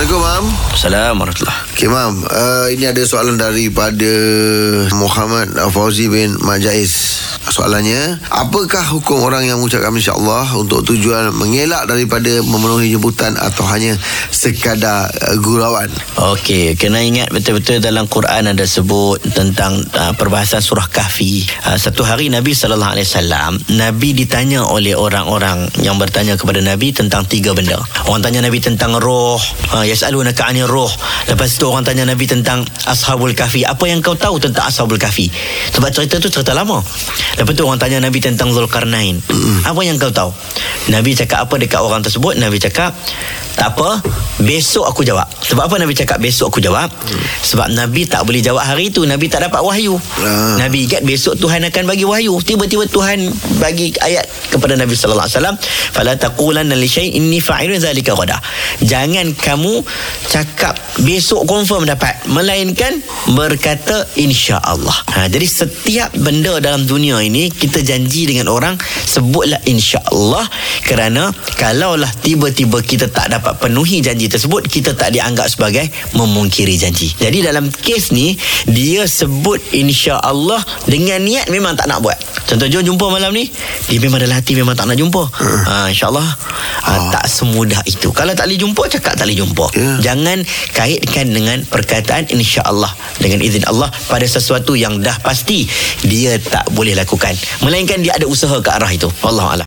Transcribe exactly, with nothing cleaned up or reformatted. Assalamualaikum, Mam. Assalamualaikum warahmatullahi. Okey, Mam, uh, ini ada soalan daripada Muhammad Fauzi bin Majais. Soalannya, apakah hukum orang yang mengucapkan insyaAllah untuk tujuan mengelak daripada memenuhi jemputan atau hanya sekadar uh, gurauan? Okey, kena ingat betul-betul dalam Quran ada sebut tentang uh, perbahasan surah Kahfi. Uh, satu hari Nabi sallallahu alaihi wasallam, Nabi ditanya oleh orang-orang yang bertanya kepada Nabi tentang tiga benda. Orang tanya Nabi tentang roh, uh, yas'alunaka 'anil roh. Lepas itu orang tanya Nabi tentang ashabul kahfi. Apa yang kau tahu tentang ashabul kahfi? Sebab cerita tu cerita lama. Lepas tu orang tanya Nabi tentang dzulqarnain. Apa yang kau tahu? Nabi cakap apa dekat orang tersebut? Nabi cakap, tak apa, besok aku jawab. Sebab apa Nabi cakap besok aku jawab? Sebab Nabi tak boleh jawab hari itu. Nabi tak dapat wahyu. ah. Nabi ingat besok Tuhan akan bagi wahyu. Tiba-tiba Tuhan bagi ayat kepada Nabi sallallahu alaihi wasallam, "Fala taqulanna li shay'inni fa'ilu zalika ghadan." Jangan kamu cakap besok confirm dapat, melainkan berkata insya-Allah. Ha, jadi setiap benda dalam dunia ini kita janji dengan orang, sebutlah insya-Allah, kerana kalaulah tiba-tiba kita tak dapat penuhi janji tersebut, kita tak dianggap sebagai memungkiri janji. Jadi dalam kes ni dia sebut insya-Allah dengan niat memang tak nak buat. Contoh, jom jumpa malam ni, dia memang dalam hati memang tak nak jumpa. Ha, insya-Allah. Ha, tak semudah itu. Kalau tak boleh jumpa, cakap tak boleh jumpa. Yeah. Jangan kaitkan dengan perkataan insya-Allah, dengan izin Allah, pada sesuatu yang dah pasti dia tak boleh lakukan, melainkan dia ada usaha ke arah itu. Wallahu a'lam.